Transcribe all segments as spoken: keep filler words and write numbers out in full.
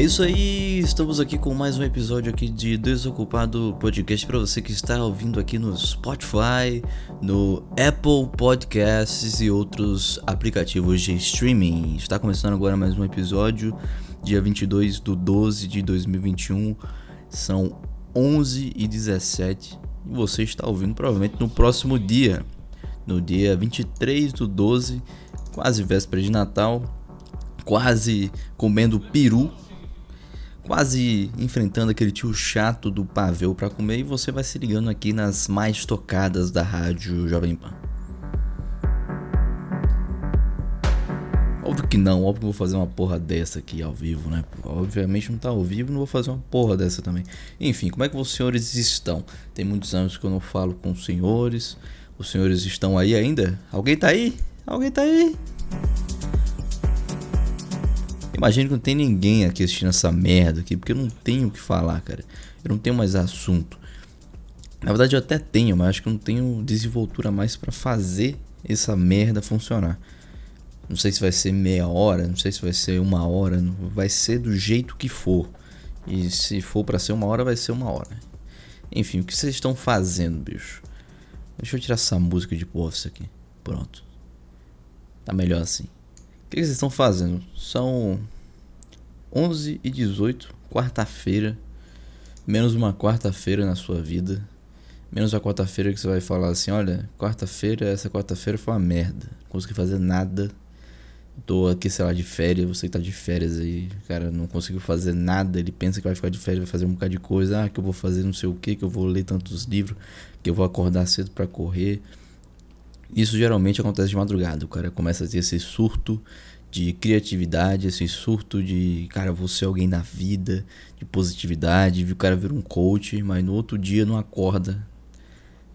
É isso aí, estamos aqui com mais um episódio aqui de Desocupado Podcast para você que está ouvindo aqui no Spotify, no Apple Podcasts e outros aplicativos de streaming. Está começando agora mais um episódio, dia vinte e dois do doze de dois mil e vinte e um, são onze e dezessete e você está ouvindo provavelmente no próximo dia, no dia vinte e três do doze, quase véspera de Natal, quase comendo peru, quase enfrentando aquele tio chato do pavê para comer, e você vai se ligando aqui nas mais tocadas da rádio Jovem Pan. Óbvio que não, óbvio que eu vou fazer uma porra dessa aqui ao vivo, né? Obviamente não tá ao vivo, não vou fazer uma porra dessa também. Enfim, como é que os senhores estão? Tem muitos anos que eu não falo com os senhores. Os senhores estão aí ainda? Alguém tá aí? Alguém tá aí? Imagino que não tem ninguém aqui assistindo essa merda aqui, porque eu não tenho o que falar, cara. Eu não tenho mais assunto. Na verdade eu até tenho, mas acho que eu não tenho desenvoltura mais pra fazer essa merda funcionar. Não sei se vai ser meia hora, não sei se vai ser uma hora, vai ser do jeito que for. E se for pra ser uma hora, vai ser uma hora. Enfim, o que vocês estão fazendo, bicho? Deixa eu tirar essa música de posse aqui. Pronto. Tá melhor assim. O que vocês estão fazendo? São onze e dezoito, quarta-feira, menos uma quarta-feira na sua vida, menos a quarta-feira que você vai falar assim, olha, quarta-feira, essa quarta-feira foi uma merda, não consegui fazer nada, tô aqui, sei lá, de férias, você que tá de férias aí, cara, não conseguiu fazer nada, ele pensa que vai ficar de férias, vai fazer um bocado de coisa, ah, que eu vou fazer não sei o que, que eu vou ler tantos livros, que eu vou acordar cedo pra correr. Isso geralmente acontece de madrugada, o cara começa a ter esse surto de criatividade, esse surto de, cara, vou ser alguém na vida, de positividade, o cara vira um coach, mas no outro dia não acorda.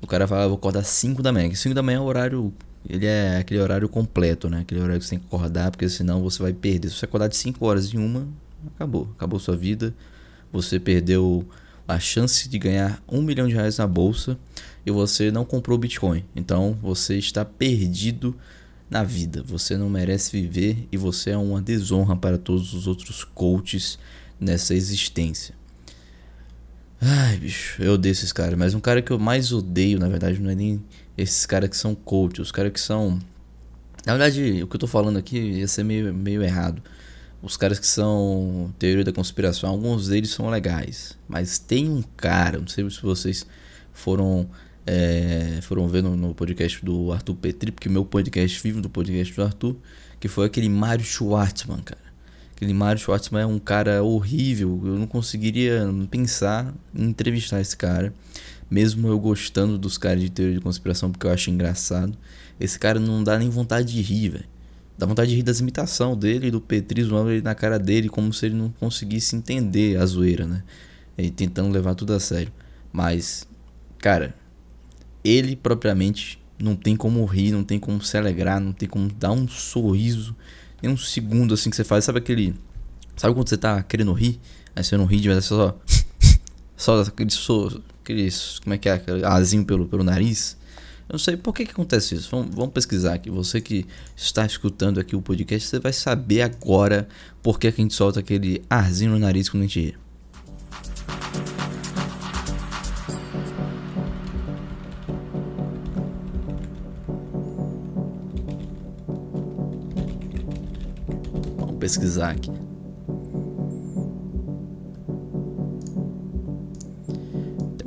O cara fala, vou acordar cinco da manhã, que cinco da manhã é o horário, ele é aquele horário completo, né? Aquele horário que você tem que acordar, porque senão você vai perder. Se você acordar de cinco horas em uma, acabou, acabou sua vida, você perdeu a chance de ganhar um milhão de reais na bolsa e você não comprou Bitcoin. Então você está perdido na vida, você não merece viver e você é uma desonra para todos os outros coaches nessa existência. Ai, bicho, eu odeio esses caras, mas um cara que eu mais odeio, na verdade, não é nem esses caras que são coaches, os caras que são... Na verdade, o que eu tô falando aqui ia ser meio, meio errado. Os caras que são teoria da conspiração, alguns deles são legais. Mas tem um cara, não sei se vocês foram, é, foram ver no, no podcast do Arthur Petri, porque meu podcast vive do podcast do Arthur, que foi aquele Mário Schwartzman, cara. Aquele Mário Schwartzman é um cara horrível, eu não conseguiria pensar em entrevistar esse cara, mesmo eu gostando dos caras de teoria de conspiração, porque eu acho engraçado. Esse cara não dá nem vontade de rir, velho. Dá vontade de rir das imitações dele, do Petri zoando ele na cara dele, como se ele não conseguisse entender a zoeira, né? E tentando levar tudo a sério. Mas, cara, ele propriamente não tem como rir, não tem como se alegrar, não tem como dar um sorriso. Tem um segundo assim que você faz, sabe aquele... Sabe quando você tá querendo rir? Aí você não ri, de verdade, você só... Só aquele... So, aquele como é que é? Aquele azinho pelo, pelo nariz... Eu não sei por que, que acontece isso, vamos, vamos pesquisar aqui. Você que está escutando aqui o podcast, você vai saber agora por que, que a gente solta aquele arzinho no nariz quando a gente ri. Vamos pesquisar aqui.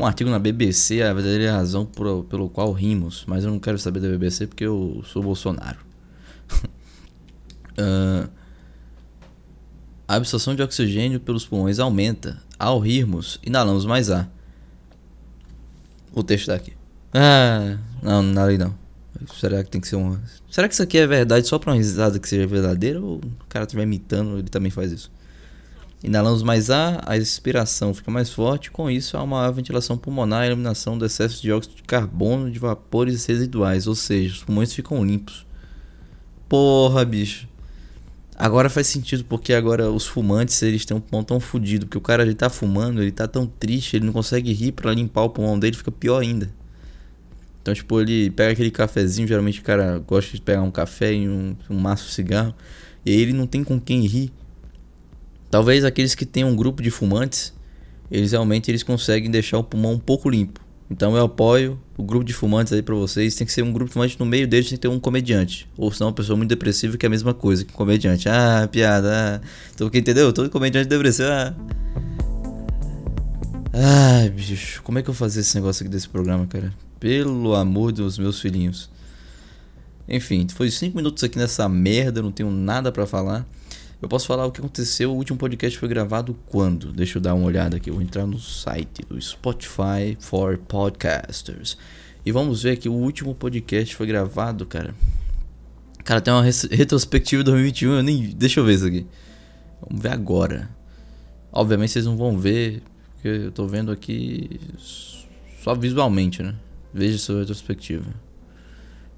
Um artigo na B B C, a verdadeira razão por, pelo qual rimos, mas eu não quero saber da B B C porque eu sou Bolsonaro. uh, a absorção de oxigênio pelos pulmões aumenta. Ao rirmos, inalamos mais ar. O texto tá aqui. Ah, não, não li não. Será que tem que ser um... Será que isso aqui é verdade só pra uma risada que seja verdadeira ou o cara estiver imitando, ele também faz isso? Inalamos mais ar, a expiração fica mais forte, com isso há uma ventilação pulmonar e eliminação do excesso de dióxido de carbono, de vapores residuais, ou seja, os pulmões ficam limpos. Porra, bicho. Agora faz sentido, porque agora os fumantes, eles têm um pulmão tão fodido, porque o cara ele tá fumando, ele tá tão triste, ele não consegue rir pra limpar o pulmão dele, fica pior ainda. Então, tipo, ele pega aquele cafezinho, geralmente o cara gosta de pegar um café e um, um maço de cigarro, e ele não tem com quem rir. Talvez aqueles que têm um grupo de fumantes, eles realmente eles conseguem deixar o pulmão um pouco limpo. Então eu apoio o grupo de fumantes aí pra vocês. Tem que ser um grupo de fumantes, no meio deles tem que ter um comediante. Ou senão uma pessoa muito depressiva, que é a mesma coisa que um comediante. Ah, piada, ah. Então, entendeu? Todo comediante depressivo, ah. Ai, bicho, como é que eu vou fazer esse negócio aqui desse programa, cara? Pelo amor dos meus filhinhos. Enfim, foi cinco minutos aqui nessa merda, eu não tenho nada pra falar. Eu posso falar o que aconteceu, o último podcast foi gravado quando? Deixa eu dar uma olhada aqui, eu vou entrar no site do Spotify for Podcasters. E vamos ver aqui, o último podcast foi gravado, cara. Cara, tem uma res- retrospectiva de dois mil e vinte e um, eu nem... Deixa eu ver isso aqui. Vamos ver agora. Obviamente vocês não vão ver, porque eu tô vendo aqui só visualmente, né? Veja sua retrospectiva.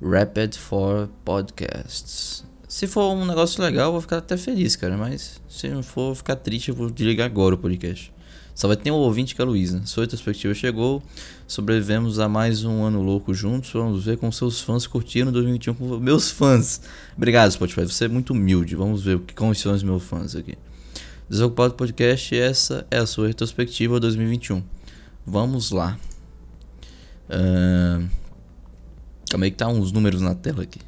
Rapid for Podcasts. Se for um negócio legal, eu vou ficar até feliz, cara. Mas se não for, eu vou ficar triste. Eu vou desligar agora o podcast. Só vai ter um ouvinte que é a Luiz. Sua retrospectiva chegou. Sobrevivemos a mais um ano louco juntos. Vamos ver com seus fãs curtiram dois mil e vinte e um com meus fãs. Obrigado, Spotify. Você é muito humilde. Vamos ver como são os meus fãs aqui. Desocupado Podcast. Essa é a sua retrospectiva dois mil e vinte e um. Vamos lá. Uh... Calma aí que tá uns números na tela aqui.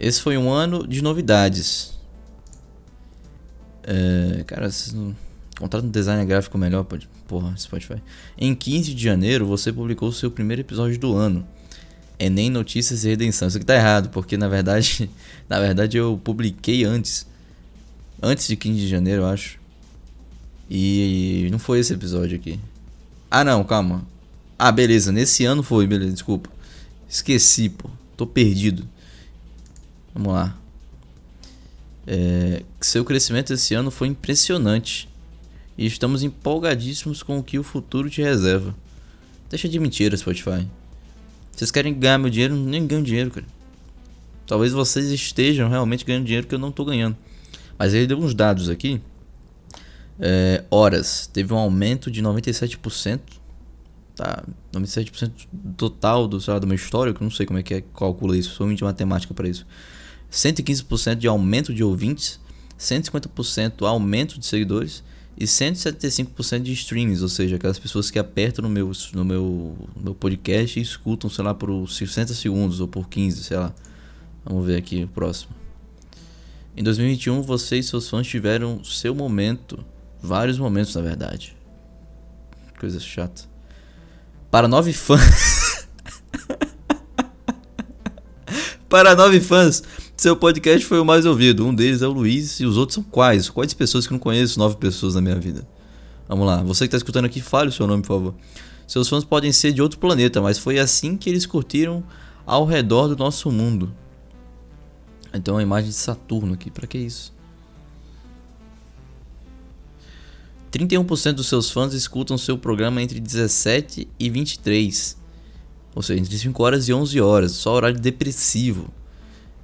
Esse foi um ano de novidades. É, cara, vocês não... Contrata um design gráfico melhor, pode... porra, Spotify. Em quinze de janeiro, você publicou o seu primeiro episódio do ano. Enem, Notícias e Redenção. Isso aqui tá errado, porque na verdade... Na verdade, eu publiquei antes. Antes de quinze de janeiro, eu acho. E não foi esse episódio aqui. Ah, não, calma. Ah, beleza. Nesse ano foi, beleza. Desculpa. Esqueci, pô. Tô perdido. Vamos lá. É, seu crescimento esse ano foi impressionante. E estamos empolgadíssimos com o que o futuro te reserva. Deixa de mentira, Spotify. Vocês querem ganhar meu dinheiro? Nem ganho dinheiro, cara. Talvez vocês estejam realmente ganhando dinheiro que eu não tô ganhando. Mas ele deu uns dados aqui. É, horas. Teve um aumento de noventa e sete por cento. Tá, noventa e sete por cento total do, sei lá, do meu histórico. Não sei como é que é, calcula isso. Sou ruim de matemática para isso. cento e quinze por cento de aumento de ouvintes, cento e cinquenta por cento aumento de seguidores e cento e setenta e cinco por cento de streams, ou seja, aquelas pessoas que apertam no meu, no meu, no meu podcast e escutam, sei lá, por sessenta segundos ou por quinze, sei lá. Vamos ver aqui o próximo. Em dois mil e vinte e um, você e seus fãs tiveram seu momento, vários momentos, na verdade. Coisa chata. Para nove fãs... Para nove fãs, seu podcast foi o mais ouvido. Um deles é o Luiz e os outros são quais? Quais pessoas que eu não conheço? Nove pessoas na minha vida. Vamos lá. Você que está escutando aqui, fale o seu nome, por favor. Seus fãs podem ser de outro planeta, mas foi assim que eles curtiram ao redor do nosso mundo. Então, a imagem de Saturno aqui. Pra que isso? trinta e um por cento dos seus fãs escutam seu programa entre dezessete e vinte e três. Ou seja, entre cinco horas e onze horas, só horário depressivo.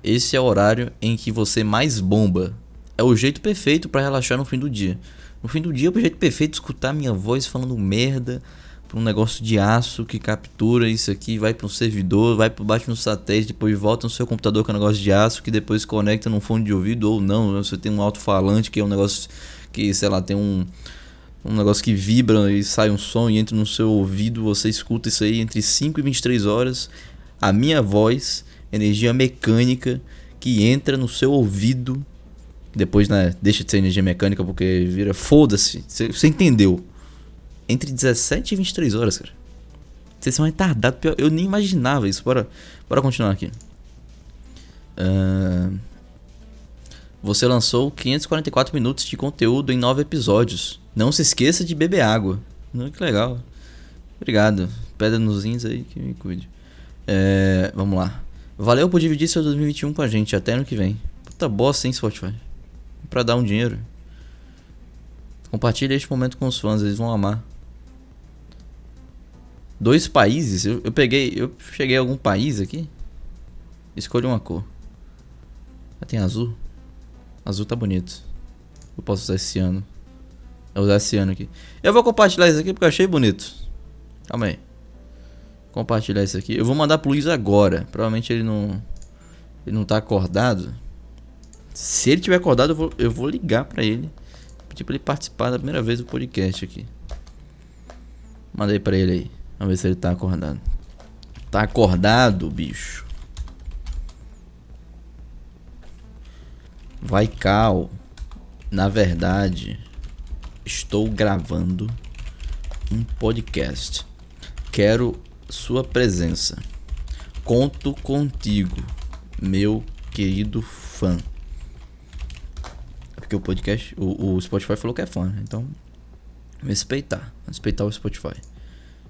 Esse é o horário em que você mais bomba. É o jeito perfeito para relaxar no fim do dia. No fim do dia é o jeito perfeito de escutar minha voz falando merda para um negócio de aço que captura isso aqui, vai para um servidor, vai para baixo no satélite, depois volta no seu computador com um negócio de aço que depois conecta num fone de ouvido ou não. Você tem um alto-falante que é um negócio que, sei lá, tem um... um negócio que vibra e sai um som e entra no seu ouvido, você escuta isso aí entre cinco e vinte e três horas. A minha voz, energia mecânica que entra no seu ouvido. Depois, né, deixa de ser energia mecânica porque vira... Foda-se, você entendeu. Entre dezessete e vinte e três horas, cara. Vocês são retardados, eu nem imaginava isso. Bora, bora continuar aqui. Uh, você lançou quinhentos e quarenta e quatro minutos de conteúdo em nove episódios. Não se esqueça de beber água. Que legal. Obrigado. Pedra nos rins aí que me cuide. É, vamos lá. Valeu por dividir seu dois mil e vinte e um com a gente. Até ano que vem. Puta bosta, hein, Spotify? Pra dar um dinheiro. Compartilhe este momento com os fãs. Eles vão amar. Dois países. Eu, eu peguei... Eu cheguei a algum país aqui. Escolha uma cor. Ah, tem azul. Azul tá bonito. Eu posso usar esse ano. Eu vou usar esse ano aqui. Eu vou compartilhar isso aqui porque eu achei bonito. Calma aí. Compartilhar isso aqui. Eu vou mandar pro Luiz agora. Provavelmente ele não... Ele não tá acordado. Se ele tiver acordado, eu vou, eu vou ligar pra ele. Pedir pra ele participar da primeira vez do podcast aqui. Mandei pra ele aí. Vamos ver se ele tá acordado. Tá acordado, bicho. Vai, Cal. Na verdade, estou gravando um podcast. Quero sua presença. Conto contigo, meu querido fã. Porque o podcast, o, o Spotify falou que é fã, né? Então, respeitar, respeitar o Spotify.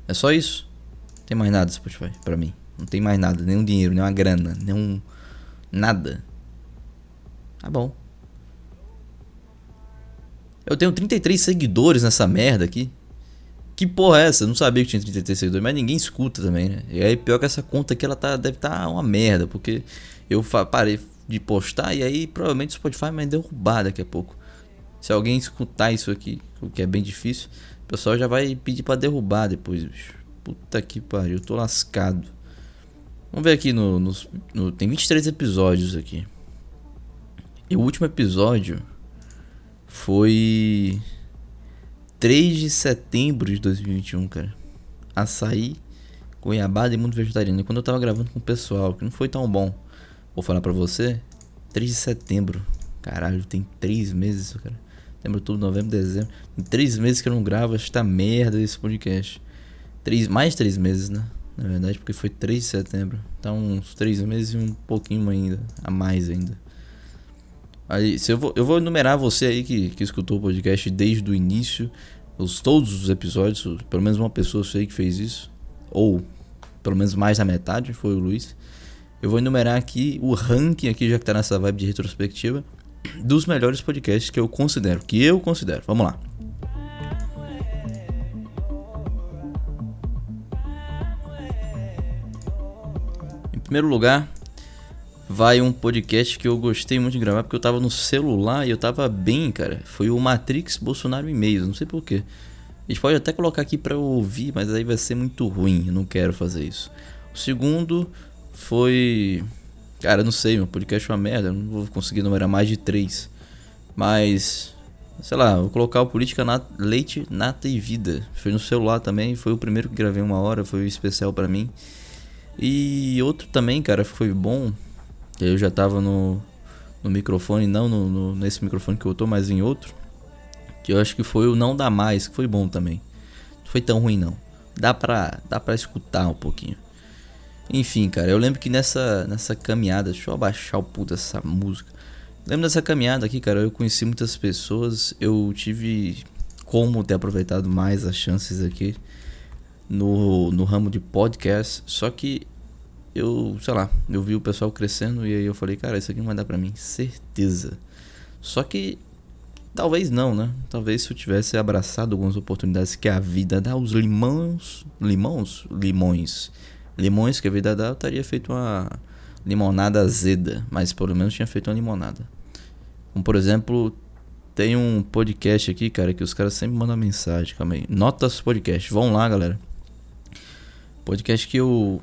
É só isso. Não tem mais nada, Spotify, pra mim. Não tem mais nada, nenhum dinheiro, nenhuma grana, nenhum... nada. Tá bom. Eu tenho trinta e três seguidores nessa merda aqui. Que porra é essa? Eu não sabia que tinha trinta e três seguidores, mas ninguém escuta também, né? E aí pior que essa conta aqui, ela tá, deve estar tá uma merda, porque eu fa- parei de postar e aí provavelmente o Spotify vai derrubar daqui a pouco. Se alguém escutar isso aqui, o que é bem difícil, o pessoal já vai pedir pra derrubar depois, bicho. Puta que pariu, eu tô lascado. Vamos ver aqui, no, no, no, tem vinte e três episódios aqui. E o último episódio foi... três de setembro de dois mil e vinte e um, cara. Açaí, goiabada e mundo vegetariano. E quando eu tava gravando com o pessoal, que não foi tão bom, vou falar pra você, três de setembro. Caralho, tem três meses isso, cara. Setembro, outubro, novembro, dezembro. Tem três meses que eu não gravo esta merda desse podcast. Três, mais três meses, né? Na verdade, porque foi três de setembro. Então, uns três meses e um pouquinho ainda. A mais ainda. Aí, se eu, vou, eu vou enumerar você aí que, que escutou o podcast desde o início, os, todos os episódios, pelo menos uma pessoa sei que fez isso, ou pelo menos mais da metade, foi o Luiz. Eu vou enumerar aqui o ranking, aqui já que tá nessa vibe de retrospectiva, dos melhores podcasts que eu considero, que eu considero, vamos lá. Em primeiro lugar... vai um podcast que eu gostei muito de gravar, porque eu tava no celular e eu tava bem, cara. Foi o Matrix Bolsonaro e-mails, não sei porquê. A gente pode até colocar aqui pra eu ouvir, mas aí vai ser muito ruim, eu não quero fazer isso. O segundo foi... cara, eu não sei, meu podcast é uma merda, eu não vou conseguir numerar mais de três. Mas... sei lá, vou colocar o Política na... Leite, Nata e Vida. Foi no celular também, foi o primeiro que gravei uma hora, foi especial pra mim. E outro também, cara, foi bom... eu já tava no, no microfone, não no, no, nesse microfone que eu tô, mas em outro, que eu acho que foi o Não Dá Mais, que foi bom também. Não foi tão ruim não, dá pra, dá pra escutar um pouquinho. Enfim, cara, eu lembro que nessa, nessa caminhada, deixa eu abaixar o puto dessa música. Lembro dessa caminhada aqui, cara, eu conheci muitas pessoas, eu tive como ter aproveitado mais as chances aqui no, no ramo de podcast, só que... eu, sei lá, eu vi o pessoal crescendo e aí eu falei, cara, isso aqui não vai dar pra mim, certeza. Só que, talvez não, né? Talvez se eu tivesse abraçado algumas oportunidades que a vida dá, os limões, limões, limões, limões que a vida dá, eu teria feito uma limonada azeda, mas pelo menos tinha feito uma limonada. Como, por exemplo, tem um podcast aqui, cara, que os caras sempre mandam mensagem, calma aí, Notas Podcast, vão lá, galera. Podcast que eu...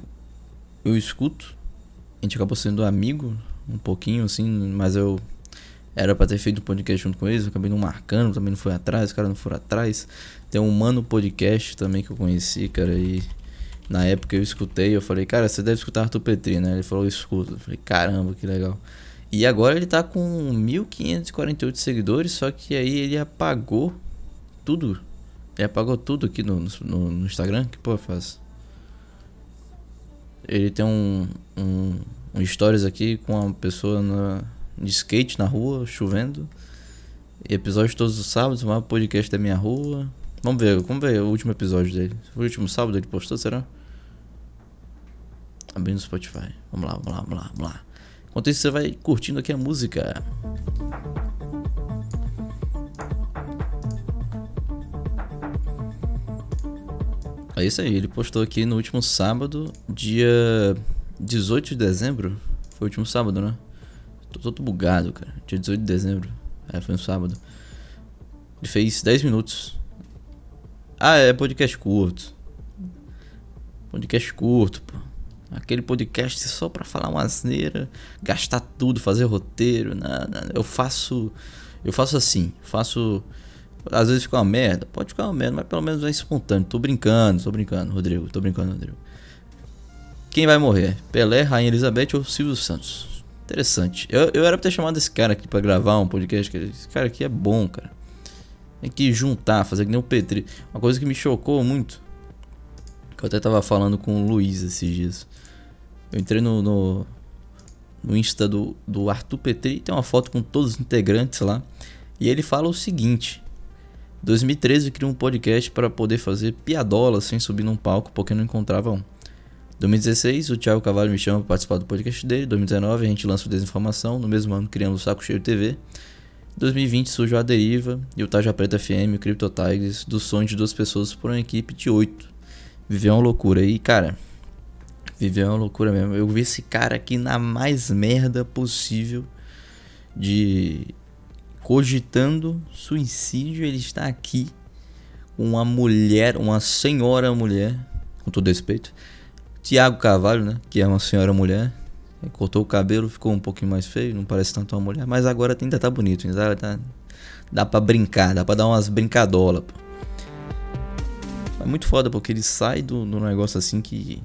eu escuto, a gente acabou sendo amigo um pouquinho assim, mas eu era pra ter feito um podcast junto com eles, eu acabei não marcando, também não foi atrás, os caras não foram atrás. Tem um Mano Podcast também que eu conheci, cara, e na época eu escutei, eu falei, cara, você deve escutar Arthur Petri, né? Ele falou, eu escuto, eu falei, caramba, que legal. E agora ele tá com mil quinhentos e quarenta e oito seguidores, só que aí ele apagou tudo, ele apagou tudo aqui no, no, no Instagram, que porra faz? Ele tem um, um, um stories aqui com uma pessoa na, de skate na rua, chovendo. E episódios todos os sábados, o maior podcast da minha rua. Vamos ver, vamos ver o último episódio dele. Foi o último sábado ele postou, será? Abrindo o Spotify. Vamos lá, vamos lá, vamos lá, vamos lá. Enquanto isso, você vai curtindo aqui a música. É isso aí, ele postou aqui no último sábado, dia dezoito de dezembro, foi o último sábado, né? Tô todo bugado, cara, dia dezoito de dezembro, é, foi um sábado. Ele fez dez minutos. Ah, é podcast curto. Podcast curto, pô. aquele podcast só pra falar uma asneira, gastar tudo, fazer roteiro, na, na, eu faço, eu faço assim, faço, às vezes fica uma merda, pode ficar uma merda, mas pelo menos é espontâneo, tô brincando, tô brincando, Rodrigo, tô brincando, Rodrigo. Quem vai morrer? Pelé, Rainha Elizabeth ou Silvio Santos? Interessante, eu, eu era pra ter chamado esse cara aqui pra gravar um podcast, esse cara aqui é bom, cara, tem que juntar, fazer que nem o Petri, uma coisa que me chocou muito. Eu até tava falando com o Luiz esses dias. Eu entrei no, no, no Insta do, do Arthur Petri. Tem uma foto com todos os integrantes lá. E ele fala o seguinte: em dois mil e treze eu criei um podcast para poder fazer piadolas sem subir num palco, porque não encontrava um. Em dois mil e dezesseis o Thiago Cavalho me chama para participar do podcast dele. Em dois mil e dezenove a gente lança o Desinformação. No mesmo ano criamos o Saco Cheio T V. Em dois mil e vinte surgiu a Deriva e o Taja Preta F M, o Crypto Tigers. Do sonho de duas pessoas por uma equipe de oito. Viver é uma loucura. E, cara, viver é uma loucura mesmo. Eu vi esse cara aqui na mais merda possível, de cogitando suicídio. Ele está aqui com uma mulher, uma senhora mulher, com todo respeito. Tiago Carvalho, né? Que é uma senhora mulher. Ele cortou o cabelo, ficou um pouquinho mais feio. Não parece tanto uma mulher, mas agora ainda tá bonito. Ainda tá, dá pra brincar, dá pra dar umas brincadolas, pô. É muito foda, porque ele sai do, do negócio assim que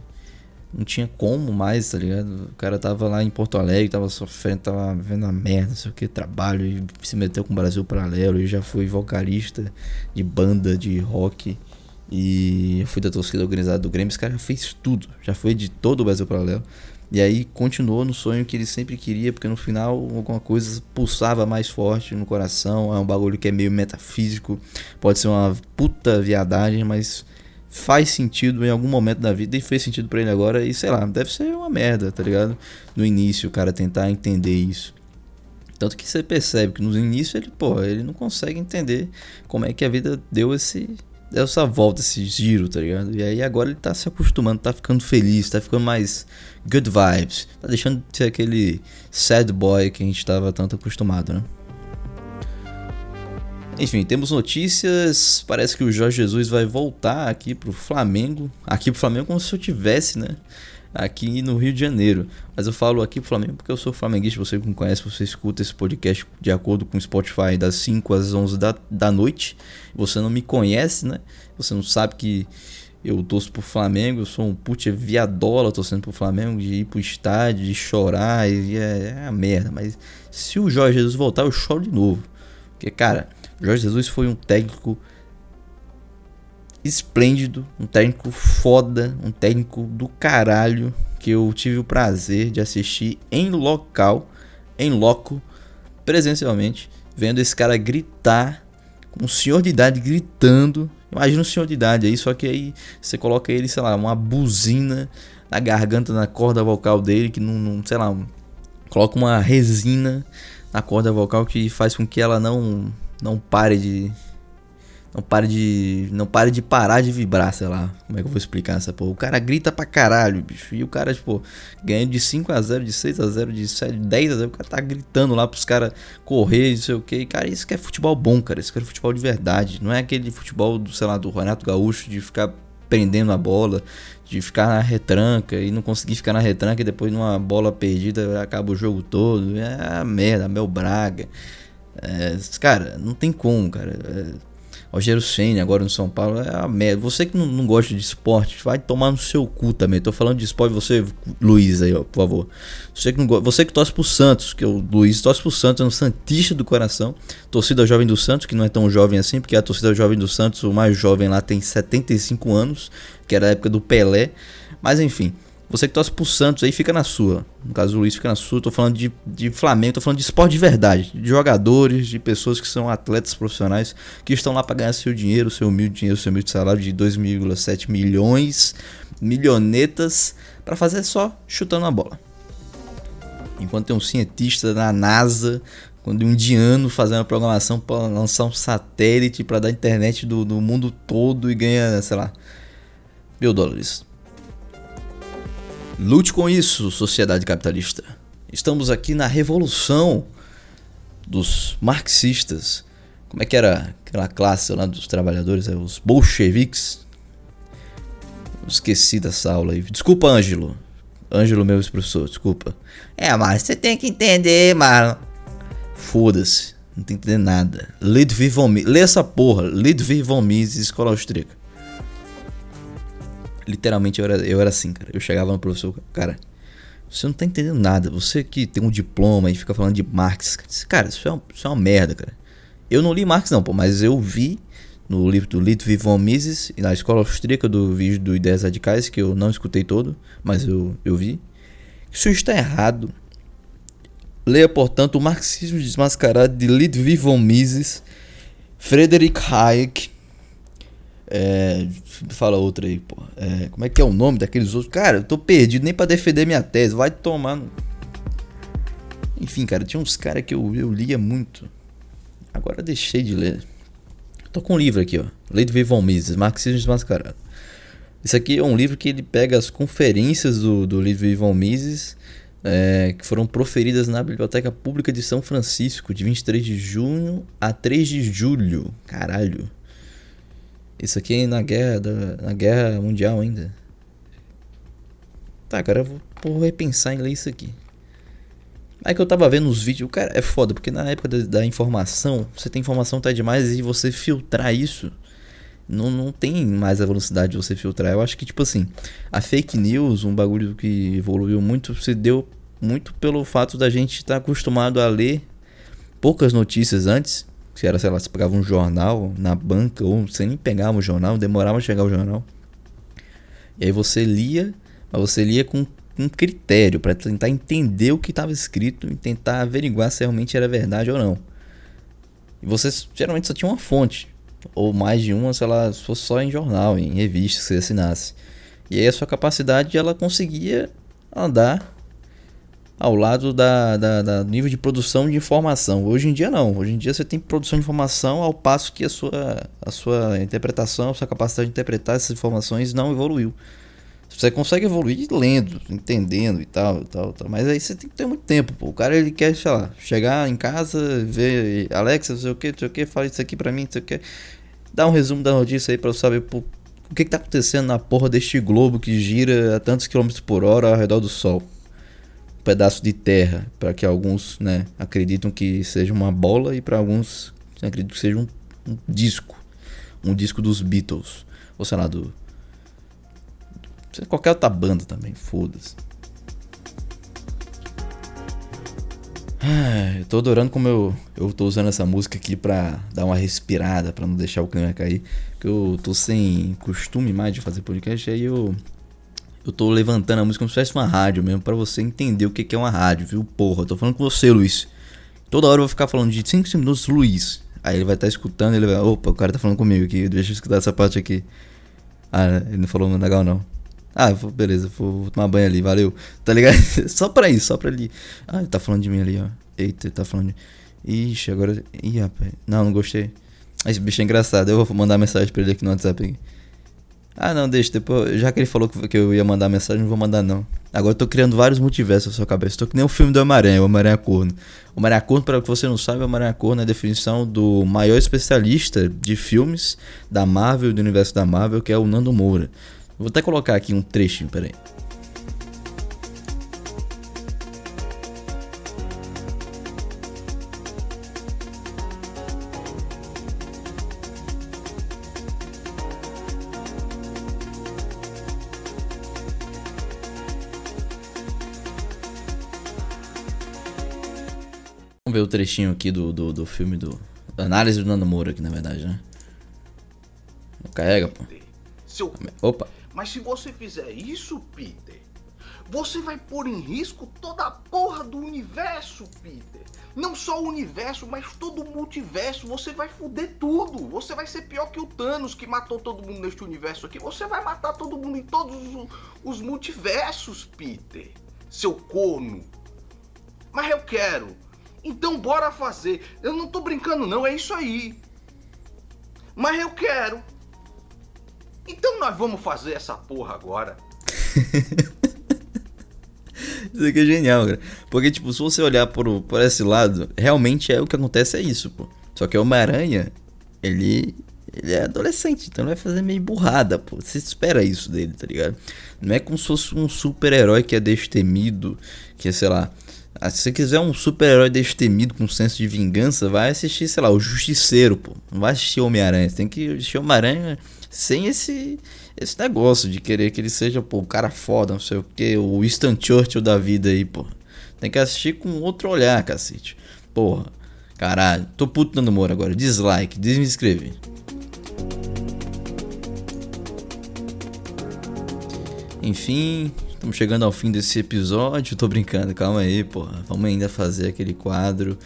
não tinha como mais, tá ligado? O cara tava lá em Porto Alegre, tava sofrendo, tava vendo a merda, não sei o que, trabalho, e se meteu com o Brasil Paralelo, e já fui vocalista de banda, de rock, e eu fui da torcida organizada do Grêmio, esse cara já fez tudo, já foi de todo o Brasil Paralelo, e aí continuou no sonho que ele sempre queria, porque no final alguma coisa pulsava mais forte no coração. É um bagulho que é meio metafísico, pode ser uma puta viadagem, mas faz sentido em algum momento da vida, e fez sentido pra ele agora, e sei lá, deve ser uma merda, tá ligado? No início o cara tentar entender isso, tanto que você percebe que no início ele, pô, ele não consegue entender como é que a vida deu esse... deu essa volta, esse giro, tá ligado? E aí agora ele tá se acostumando, tá ficando feliz, tá ficando mais good vibes, tá deixando de ser aquele sad boy que a gente tava tanto acostumado, né? Enfim, temos notícias. Parece que o Jorge Jesus vai voltar aqui pro Flamengo. Aqui pro Flamengo como se eu tivesse, né? Aqui no Rio de Janeiro. Mas eu falo aqui pro Flamengo porque eu sou flamenguista. Você que me conhece, você escuta esse podcast de acordo com o Spotify das cinco às onze da, da noite. Você não me conhece, né? Você não sabe que eu torço pro Flamengo. Eu sou um puta viadola torcendo pro Flamengo, de ir pro estádio, de chorar, e é, é a merda. Mas se o Jorge Jesus voltar, eu choro de novo. Porque, cara, o Jorge Jesus foi um técnico esplêndido, um técnico foda, um técnico do caralho, que eu tive o prazer de assistir em local, em loco, presencialmente, vendo esse cara gritar, um senhor de idade gritando. Imagina um senhor de idade aí, só que aí você coloca ele, sei lá, uma buzina na garganta, na corda vocal dele, que não, não sei lá, coloca uma resina na corda vocal que faz com que ela não, não pare de... Não pare de. Não pare de parar de vibrar, sei lá. Como é que eu vou explicar essa porra? O cara grita pra caralho, bicho. E o cara, tipo, ganhando de cinco a zero, de seis a zero, de sete, dez a zero. O cara tá gritando lá pros caras correr, não sei o que. Cara, isso que é futebol bom, cara. Isso que é futebol de verdade. Não é aquele futebol do, sei lá, do Renato Gaúcho, de ficar prendendo a bola, de ficar na retranca e não conseguir ficar na retranca e depois numa bola perdida acaba o jogo todo. É merda, Mel Braga. É, cara, não tem como, cara. É, Rogério Ceni agora no São Paulo é a merda. Você que não, não gosta de esporte, vai tomar no seu cu também. Tô falando de esporte, você, Luiz, aí, ó, por favor. Você que, não go- você que torce pro Santos, que o Luiz torce pro Santos, é um santista do coração. Torcida Jovem do Santos, que não é tão jovem assim, porque a torcida Jovem do Santos, o mais jovem lá, tem setenta e cinco anos, que era a época do Pelé. Mas enfim, você que torce pro Santos aí, fica na sua. No caso, o Luiz fica na sua. Tô falando de, de Flamengo, tô falando de esporte de verdade, de jogadores, de pessoas que são atletas profissionais, que estão lá para ganhar seu dinheiro, seu humilde dinheiro, seu humilde salário de dois vírgula sete milhões, milhonetas, para fazer só chutando a bola. Enquanto tem um cientista da NASA, quando um indiano fazendo a programação para lançar um satélite para dar internet do, do mundo todo e ganha, sei lá, mil dólares. Lute com isso, sociedade capitalista. Estamos aqui na revolução dos marxistas. Como é que era aquela classe lá dos trabalhadores? Os bolcheviques. Esqueci dessa aula aí. Desculpa, Ângelo. Ângelo, meu professor, desculpa. É, mas você tem que entender, mano. Foda-se, não tem que entender nada. Ludwig von Mises, lê essa porra. Ludwig von Mises, escola austríaca. Literalmente eu era, eu era assim, cara. Eu chegava no professor, cara, você não tá entendendo nada. Você que tem um diploma e fica falando de Marx. Cara, isso é, um, isso é uma merda, cara. Eu não li Marx não, pô, mas eu vi no livro do Ludwig von Mises e na escola austríaca do vídeo do Ideias Radicais, que eu não escutei todo, mas eu, eu vi. Isso está errado. Leia, portanto, o Marxismo Desmascarado de Ludwig von Mises, Friedrich Hayek. É, fala outra aí, pô. É, como é que é o nome daqueles outros? Cara, eu tô perdido nem pra defender minha tese. Vai tomar. No... Enfim, cara, tinha uns caras que eu, eu lia muito. Agora eu deixei de ler. Tô com um livro aqui, ó. Ludwig von Mises, Marxismo Desmascarado. Esse aqui é um livro que ele pega as conferências do, do Ludwig von Mises, é, que foram proferidas na Biblioteca Pública de São Francisco de vinte e três de junho a três de julho. Caralho. Isso aqui é na guerra, da, na guerra mundial ainda. Tá, cara, eu vou, vou repensar em ler isso aqui. Aí que eu tava vendo os vídeos, cara, é foda, porque na época da, da informação, você tem informação tá demais e você filtrar isso, não, não tem mais a velocidade de você filtrar. Eu acho que, tipo assim, a fake news, um bagulho que evoluiu muito, se deu muito pelo fato da gente estar tá acostumado a ler poucas notícias antes. Se era, sei lá, você pegava um jornal na banca, ou você nem pegava o jornal, demorava a chegar o jornal. E aí você lia, mas você lia com um critério, para tentar entender o que estava escrito e tentar averiguar se realmente era verdade ou não. E você geralmente só tinha uma fonte, ou mais de uma, sei lá, se fosse só em jornal, em revista que você assinasse. E aí a sua capacidade, ela conseguia andar ao lado da, da, da nível de produção de informação. Hoje em dia não, hoje em dia você tem produção de informação ao passo que a sua, a sua interpretação, a sua capacidade de interpretar essas informações não evoluiu. Você consegue evoluir lendo, entendendo e tal, e tal, tal, mas aí você tem que ter muito tempo, pô. O cara, ele quer, sei lá, chegar em casa, ver Alexa, não sei o que, não sei o que, fala isso aqui pra mim, não sei o que, dá um resumo da notícia aí pra eu saber, pô, o que que tá acontecendo na porra deste globo que gira a tantos quilômetros por hora ao redor do sol. Pedaço de terra, para que alguns, né, acreditam que seja uma bola e para alguns acreditam que seja um, um disco, um disco dos Beatles, ou sei lá, do qualquer outra banda também, foda-se. Ah, eu tô adorando como eu, eu tô usando essa música aqui para dar uma respirada, para não deixar o clima cair, porque eu tô sem costume mais de fazer podcast, aí eu... Eu tô levantando a música como se fosse uma rádio mesmo, pra você entender o que é uma rádio, viu? Porra, eu tô falando com você, Luiz. Toda hora eu vou ficar falando de cinco minutos, Luiz. Aí ele vai estar tá escutando, ele vai... Opa, o cara tá falando comigo aqui, deixa eu escutar essa parte aqui. Ah, ele não falou legal não. Ah, eu vou, beleza, vou, vou tomar banho ali, valeu. Tá ligado? Só pra isso, só pra ali. Ah, ele tá falando de mim ali, ó. Eita, ele tá falando de... Ixi, agora... Ih, rapaz. Não, não gostei. Esse bicho é engraçado, eu vou mandar mensagem pra ele aqui no WhatsApp aqui. Ah não, deixa, depois, já que ele falou que eu ia mandar mensagem, não vou mandar não. Agora eu tô criando vários multiversos na sua cabeça, tô que nem o filme do Homem-Aranha, o Homem-Aranha Corno. O Homem-Aranha Corno, pra que você não saiba, o Homem-Aranha Corno é a definição do maior especialista de filmes da Marvel, do universo da Marvel, que é o Nando Moura. Vou até colocar aqui um trechinho, peraí. Ver o trechinho aqui do, do, do filme do... Análise do Nando Moura aqui, na verdade, né? Carrega, pô. Seu... Opa. Mas se você fizer isso, Peter, você vai pôr em risco toda a porra do universo, Peter. Não só o universo, mas todo o multiverso. Você vai foder tudo. Você vai ser pior que o Thanos, que matou todo mundo neste universo aqui. Você vai matar todo mundo em todos os, os multiversos, Peter. Seu corno. Mas eu quero... Então bora fazer. Eu não tô brincando não, é isso aí. Mas eu quero. Então nós vamos fazer essa porra agora. Isso aqui é genial, cara. Porque, tipo, se você olhar por, por esse lado, realmente é o que acontece, é isso, pô. Só que o Homem-Aranha, ele, Ele é adolescente, então ele vai fazer meio burrada, pô. Você espera isso dele, tá ligado? Não é como se fosse um super-herói que é destemido, que é, sei lá... Se você quiser um super-herói destemido com um senso de vingança, vai assistir, sei lá, o Justiceiro, pô. Não vai assistir Homem-Aranha. Você tem que assistir Homem-Aranha sem esse, esse negócio de querer que ele seja, pô, um cara foda, não sei o que, o Winston Churchill da vida aí, pô. Tem que assistir com outro olhar, cacete. Porra, caralho. Tô puto Nando Moura agora. Dislike, desinscreve. Enfim... Estamos chegando ao fim desse episódio, tô brincando, calma aí, porra. Vamos ainda fazer aquele quadro,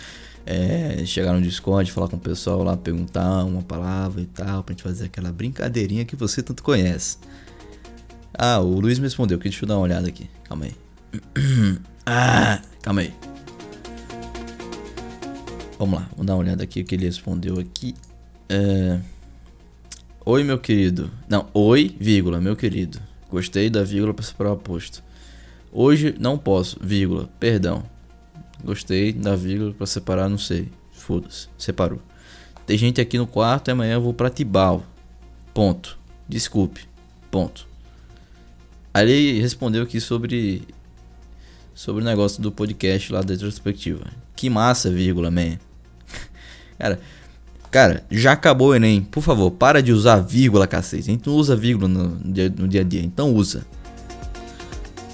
é, chegar no Discord, falar com o pessoal lá, perguntar uma palavra e tal, pra gente fazer aquela brincadeirinha que você tanto conhece. Ah, o Luiz me respondeu, que deixa eu dar uma olhada aqui, calma aí. Ah, calma aí. Vamos lá, vamos dar uma olhada aqui, o que ele respondeu aqui. É... Oi, meu querido. Não, oi, vírgula, meu querido. Gostei da vírgula para separar o oposto. Hoje não posso, vírgula, perdão. Gostei da vírgula para separar, não sei. Foda-se, separou. Tem gente aqui no quarto e amanhã eu vou para Tibau. Ponto. Desculpe. Ponto. Aí ele respondeu aqui sobre sobre o negócio do podcast lá da retrospectiva. Que massa, vírgula, man. Cara... Cara, já acabou o Enem. Por favor, para de usar vírgula, cacete. A gente não usa vírgula no, no, dia, no dia a dia. Então usa.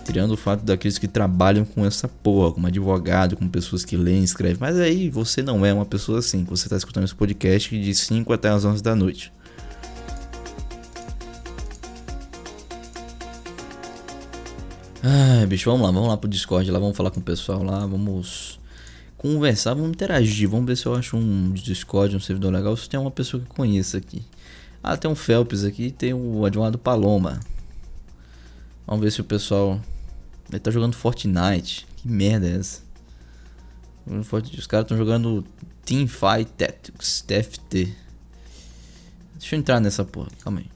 Tirando o fato daqueles que trabalham com essa porra. Como advogado, com pessoas que leem e escrevem. Mas aí você não é uma pessoa assim. Você tá escutando esse podcast de cinco até as onze da noite. Ai, bicho, vamos lá. Vamos lá pro Discord. Lá, vamos falar com o pessoal lá. Vamos... conversar, vamos interagir, vamos ver se eu acho um Discord, um servidor legal, se tem uma pessoa que conheça aqui. Ah, tem um Phelps aqui, tem o Eduardo Paloma. Vamos ver se o pessoal... Ele tá jogando Fortnite, que merda é essa? Os caras estão jogando Teamfight Tactics, T F T. Deixa eu entrar nessa porra, calma aí.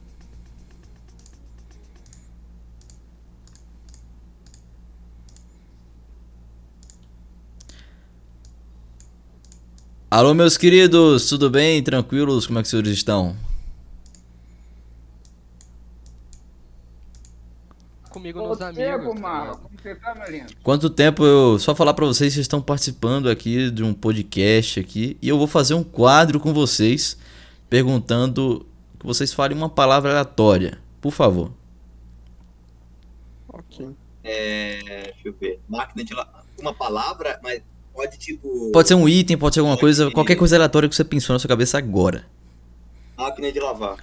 Alô, meus queridos, tudo bem? Tranquilos? Como é que os senhores estão? Comigo nos amigos. Quanto tempo eu... Só falar pra vocês, vocês estão participando aqui de um podcast aqui. E eu vou fazer um quadro com vocês, perguntando que vocês falem uma palavra aleatória. Por favor. Ok. É... Deixa eu ver. Máquina de... Uma palavra, mas... Pode, tipo... pode ser um item, pode ser alguma pode coisa, de... qualquer coisa aleatória que você pensou na sua cabeça agora. Máquina de lavar.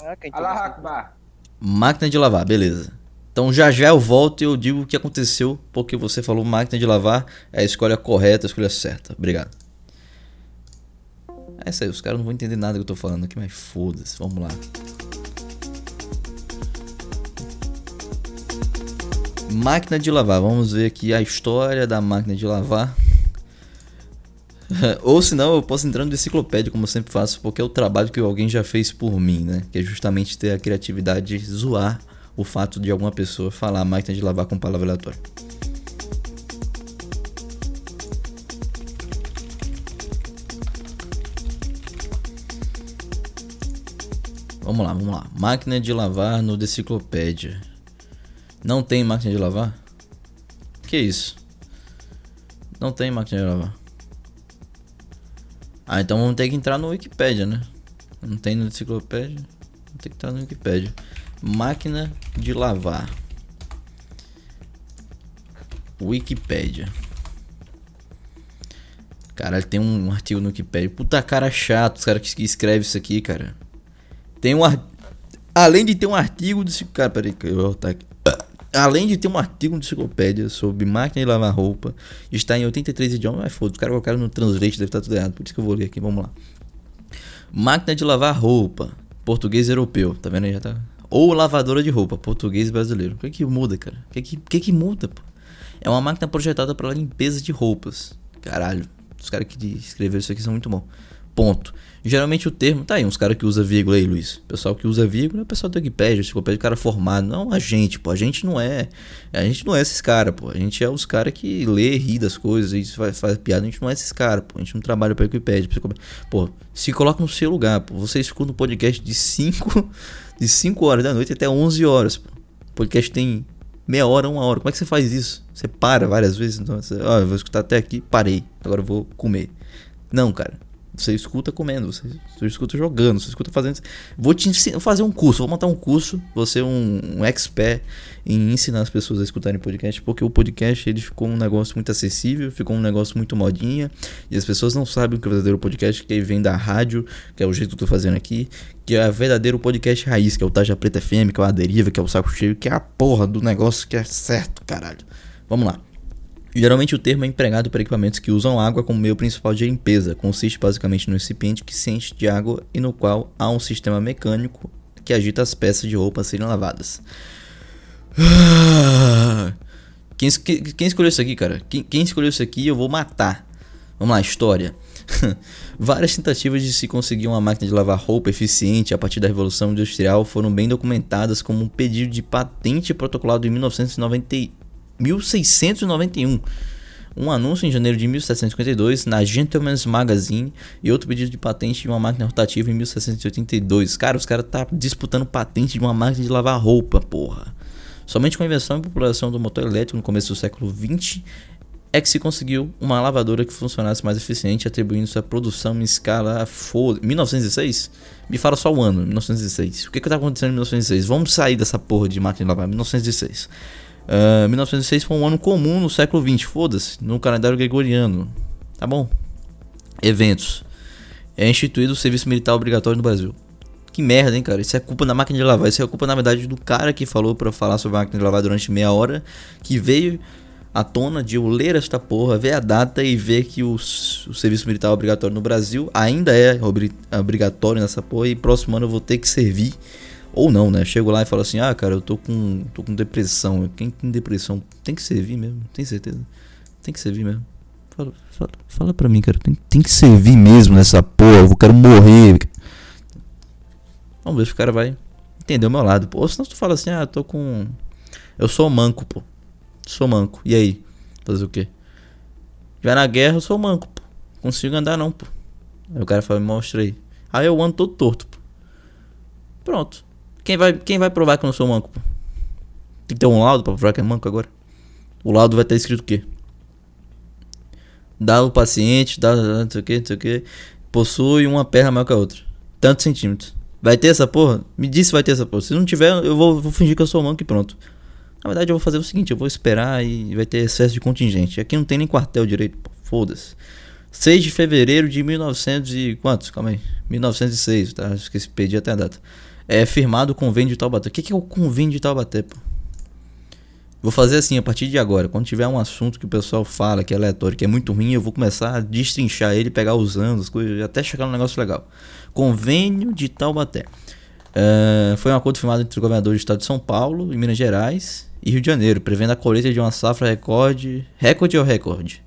Caraca, então... Alá, máquina de lavar, beleza. Então já já eu volto e eu digo o que aconteceu, porque você falou máquina de lavar, é a escolha correta, a escolha certa. Obrigado. É isso aí, os caras não vão entender nada que eu tô falando aqui, mas foda-se, vamos lá. Máquina de lavar, vamos ver aqui a história da máquina de lavar. Ou se não, eu posso entrar no Deciclopédia, como eu sempre faço, porque é o trabalho que alguém já fez por mim, né? Que é justamente ter a criatividade de zoar o fato de alguma pessoa falar máquina de lavar com palavra aleatória. Vamos lá, vamos lá. Máquina de lavar no Deciclopédia. Não tem máquina de lavar? Que isso? Não tem máquina de lavar. Ah, então vamos ter que entrar no Wikipedia, né? Não tem no enciclopédia. Vamos ter que entrar no Wikipedia. Máquina de lavar. Wikipedia. Caralho, tem um artigo no Wikipedia. Puta cara chato, os caras que escrevem isso aqui, cara. Tem um artigo. Além de ter um artigo de... Cara, peraí, eu vou voltar aqui. Além de ter um artigo de enciclopédia sobre máquina de lavar roupa, está em oitenta e três idiomas, mas foda-se, o cara colocaram no translate, deve estar tudo errado, por isso que eu vou ler aqui, vamos lá. Máquina de lavar roupa, português europeu, tá vendo aí, já tá... Ou lavadora de roupa, português brasileiro. O que que muda, cara? O que que, que, que muda, pô? É uma máquina projetada para limpeza de roupas. Caralho, os caras que escreveram isso aqui são muito bons. ponto. Geralmente o termo, tá aí uns caras que usa vírgula aí, Luiz. O pessoal que usa vírgula é o pessoal do Wikipedia, Deciclopédia, o cara formado, não a gente, pô. A gente não é, a gente não é esses caras, pô. A gente é os caras que lê, ri das coisas, e faz, faz piada, a gente não é esses caras, pô. A gente não trabalha pra Wikipedia, pô. Se coloca no seu lugar, pô. Você escuta um podcast de cinco de cinco horas da noite até onze horas, pô. O podcast tem meia hora, uma hora. Como é que você faz isso? Você para várias vezes, então, você, ó, eu vou escutar até aqui, parei. Agora eu vou comer. Não, cara. Você escuta comendo, você, você escuta jogando, você escuta fazendo... Vou te ensinar, vou fazer um curso, vou montar um curso, vou ser um, um expert em ensinar as pessoas a escutarem podcast, porque o podcast ele ficou um negócio muito acessível, ficou um negócio muito modinha, e as pessoas não sabem o que é o verdadeiro podcast, que vem da rádio, que é o jeito que eu tô fazendo aqui, que é o verdairo podcast raiz, que é o Tarja Preta F M, que é o A Deriva, que é o Saco Cheio, que é a porra do negócio que é certo, caralho. Vamos lá. Geralmente o termo é empregado para equipamentos que usam água como meio principal de limpeza. Consiste basicamente no recipiente que se enche de água e no qual há um sistema mecânico que agita as peças de roupa a serem lavadas. Quem, quem escolheu isso aqui, cara? Quem, quem escolheu isso aqui eu vou matar. Vamos lá, história. Várias tentativas de se conseguir uma máquina de lavar roupa eficiente a partir da Revolução Industrial foram bem documentadas como um pedido de patente protocolado em mil novecentos e noventa e um. Um anúncio em janeiro de mil setecentos e cinquenta e dois na Gentleman's Magazine e outro pedido de patente de uma máquina rotativa em mil setecentos e oitenta e dois. Cara, os caras tá disputando patente de uma máquina de lavar roupa, porra. Somente com a invenção e popularização do motor elétrico no começo do século vinte é que se conseguiu uma lavadora que funcionasse mais eficiente, atribuindo sua produção em escala... Foda... mil novecentos e seis? Me fala só o ano, mil novecentos e seis. O que que tá acontecendo em mil novecentos e seis? Vamos sair dessa porra de máquina de lavar, mil novecentos e seis. Uh, mil novecentos e seis foi um ano comum no século vinte, foda-se, no calendário gregoriano, tá bom? Eventos. É instituído o serviço militar obrigatório no Brasil. Que merda, hein, cara? Isso é culpa da máquina de lavar, isso é culpa, na verdade, do cara que falou pra falar sobre a máquina de lavar durante meia hora, que veio à tona de eu ler esta porra, ver a data e ver que o, o serviço militar obrigatório no Brasil ainda é obri- obrigatório nessa porra e próximo ano eu vou ter que servir. Ou não, né? Chego lá e falo assim, ah, cara, eu tô com, tô com depressão. Quem tem depressão tem que servir mesmo, tem certeza? Tem que servir mesmo. Fala, fala, fala pra mim, cara, tem, tem que servir mesmo nessa porra, eu quero morrer. Vamos ver se o cara vai entender o meu lado, pô. Ou senão tu fala assim, ah, eu tô com... Eu sou manco, pô. Sou manco, e aí? Fazer o quê? Já na guerra eu sou manco, pô. Consigo andar não, pô. Aí o cara fala, me mostra aí. Aí eu ando todo torto, pô. Pronto. Quem vai, quem vai provar que eu não sou manco? Pô? Tem que ter um laudo pra provar que é manco agora. O laudo vai estar escrito o quê? Dá ao paciente, dá, não sei o que, não sei o que. Possui uma perna maior que a outra. Tantos centímetros. Vai ter essa porra? Me diz se vai ter essa porra. Se não tiver, eu vou, vou fingir que eu sou manco e pronto. Na verdade, eu vou fazer o seguinte, eu vou esperar e vai ter excesso de contingente. Aqui não tem nem quartel direito, pô. Foda-se. seis de fevereiro de mil e novecentos e... Quantos? Calma aí. mil novecentos e seis, tá? Esqueci, perdi até a data. É firmado o convênio de Taubaté. O que, que é o convênio de Taubaté, pô? Vou fazer assim, a partir de agora. Quando tiver um assunto que o pessoal fala, que é aleatório, que é muito ruim, eu vou começar a destrinchar ele, pegar os anos, as coisas, até chegar num negócio legal. Convênio de Taubaté. Uh, foi um acordo firmado entre o governador do estado de São Paulo, e Minas Gerais e Rio de Janeiro, prevendo a colheita de uma safra recorde... Recorde ou recorde?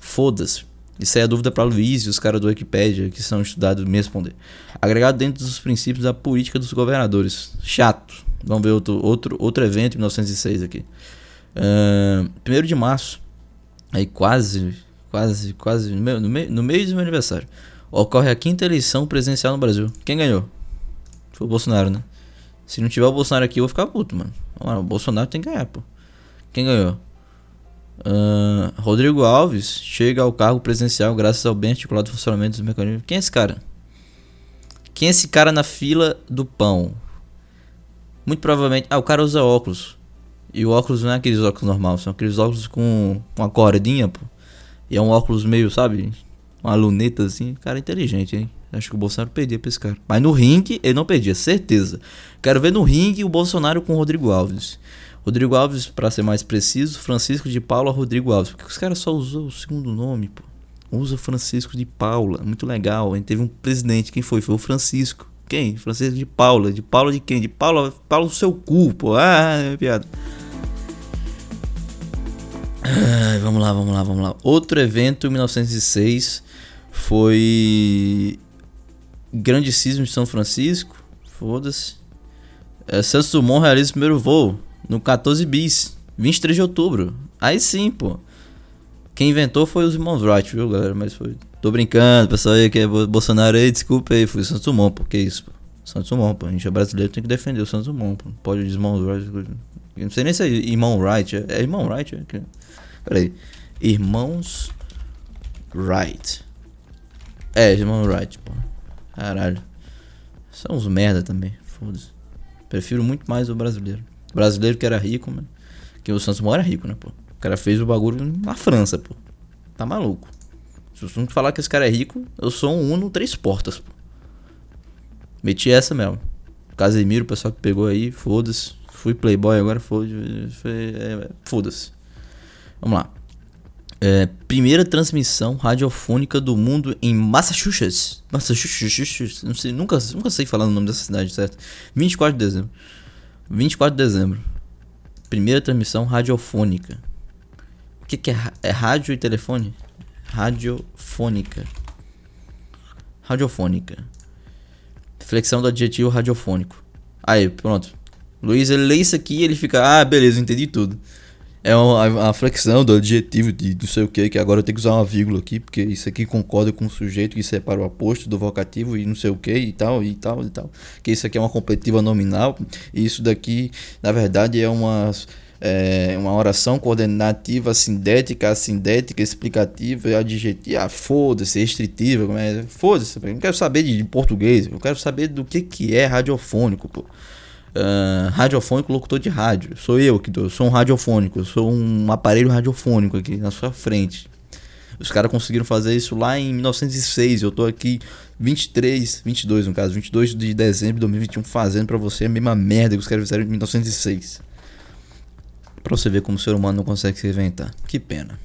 Foda-se. Isso aí é a dúvida para Luiz e os caras do Wikipedia que são estudados me responder. Agregado dentro dos princípios da política dos governadores. Chato. Vamos ver outro, outro, outro evento em mil novecentos e seis aqui. Uh, primeiro de março. Aí quase, quase, quase. No meio, no meio, no meio do meu aniversário. Ocorre a quinta eleição presidencial no Brasil. Quem ganhou? Foi o Bolsonaro, né? Se não tiver o Bolsonaro aqui, eu vou ficar puto, mano. O Bolsonaro tem que ganhar, pô. Quem ganhou? Uh, Rodrigo Alves chega ao cargo presidencial graças ao bem articulado funcionamento dos mecanismos. Quem é esse cara? Quem é esse cara na fila do pão? Muito provavelmente... Ah, o cara usa óculos. E o óculos não é aqueles óculos normais, são aqueles óculos com uma cordinha, pô. E é um óculos meio, sabe? Uma luneta assim. Cara inteligente, hein? Acho que o Bolsonaro perdia pra esse cara. Mas no ringue ele não perdia, certeza. Quero ver no ringue o Bolsonaro com o Rodrigo Alves. Rodrigo Alves, pra ser mais preciso, Francisco de Paula, Rodrigo Alves. Porque os caras só usou o segundo nome, pô. Usa Francisco de Paula, muito legal. A gente teve um presidente, quem foi? Foi o Francisco. Quem? Francisco de Paula. De Paula de quem? De Paula, Paula do seu cu, pô. Ah, é piada. Ah, vamos lá, vamos lá, vamos lá. Outro evento, em mil novecentos e seis, foi grande sismo de São Francisco, foda-se. É, Santos Dumont realiza o primeiro voo no quatorze bis, vinte e três de outubro. Aí sim, pô. Quem inventou foi os irmãos Wright, viu, galera? Mas foi... Tô brincando, pessoal aí que é Bolsonaro aí, desculpa aí, foi o Santos Dumont, pô, que isso, pô. Santos Dumont, pô, a gente é brasileiro, tem que defender o Santos Dumont, pô. Não pode os irmãos Wright, não sei nem se é irmão Wright, é, é irmão Wright, é, peraí, irmãos Wright, é, irmãos Wright, pô, caralho, são uns merda também, foda-se, prefiro muito mais o brasileiro, o brasileiro que era rico, mano, que o Santos Dumont era rico, né, pô, o cara fez o bagulho na França, pô, tá maluco. Se eu não falar que esse cara é rico, eu sou um Uno três portas, pô. Meti essa mesmo. Casemiro, o pessoal que pegou aí, foda-se. Fui playboy agora, foda-se. É, foda-se. Vamos lá. É, primeira transmissão radiofônica do mundo em Massachusetts. Massachusetts. Não sei, nunca, nunca sei falar o nome dessa cidade, certo? vinte e quatro de dezembro. vinte e quatro de dezembro. Primeira transmissão radiofônica. O que, que é, é rádio e telefone? Radiofônica. Radiofônica. Flexão do adjetivo radiofônico. Aí, pronto. Luiz, ele lê isso aqui e ele fica... Ah, beleza, entendi tudo. É uma, a flexão do adjetivo de não sei o que, que agora eu tenho que usar uma vírgula aqui, porque isso aqui concorda com o sujeito que separa o aposto do vocativo e não sei o que e tal, e tal, e tal. Que isso aqui é uma completiva nominal. E isso daqui, na verdade, é uma... É uma oração coordenativa, sindética, assindética, explicativa, adjetiva, ah, foda-se, restritiva, como é? Foda-se, eu não quero saber de português, eu quero saber do que, que é radiofônico, pô. Uh, radiofônico, locutor de rádio, sou eu que tô, sou um radiofônico, eu sou um aparelho radiofônico aqui na sua frente. Os caras conseguiram fazer isso lá em mil novecentos e seis, eu tô aqui vinte e três, vinte e dois no caso, vinte e dois de dezembro de dois mil e vinte e um fazendo pra você a mesma merda que os caras fizeram em mil novecentos e seis. Pra você ver como o ser humano não consegue se inventar. Que pena.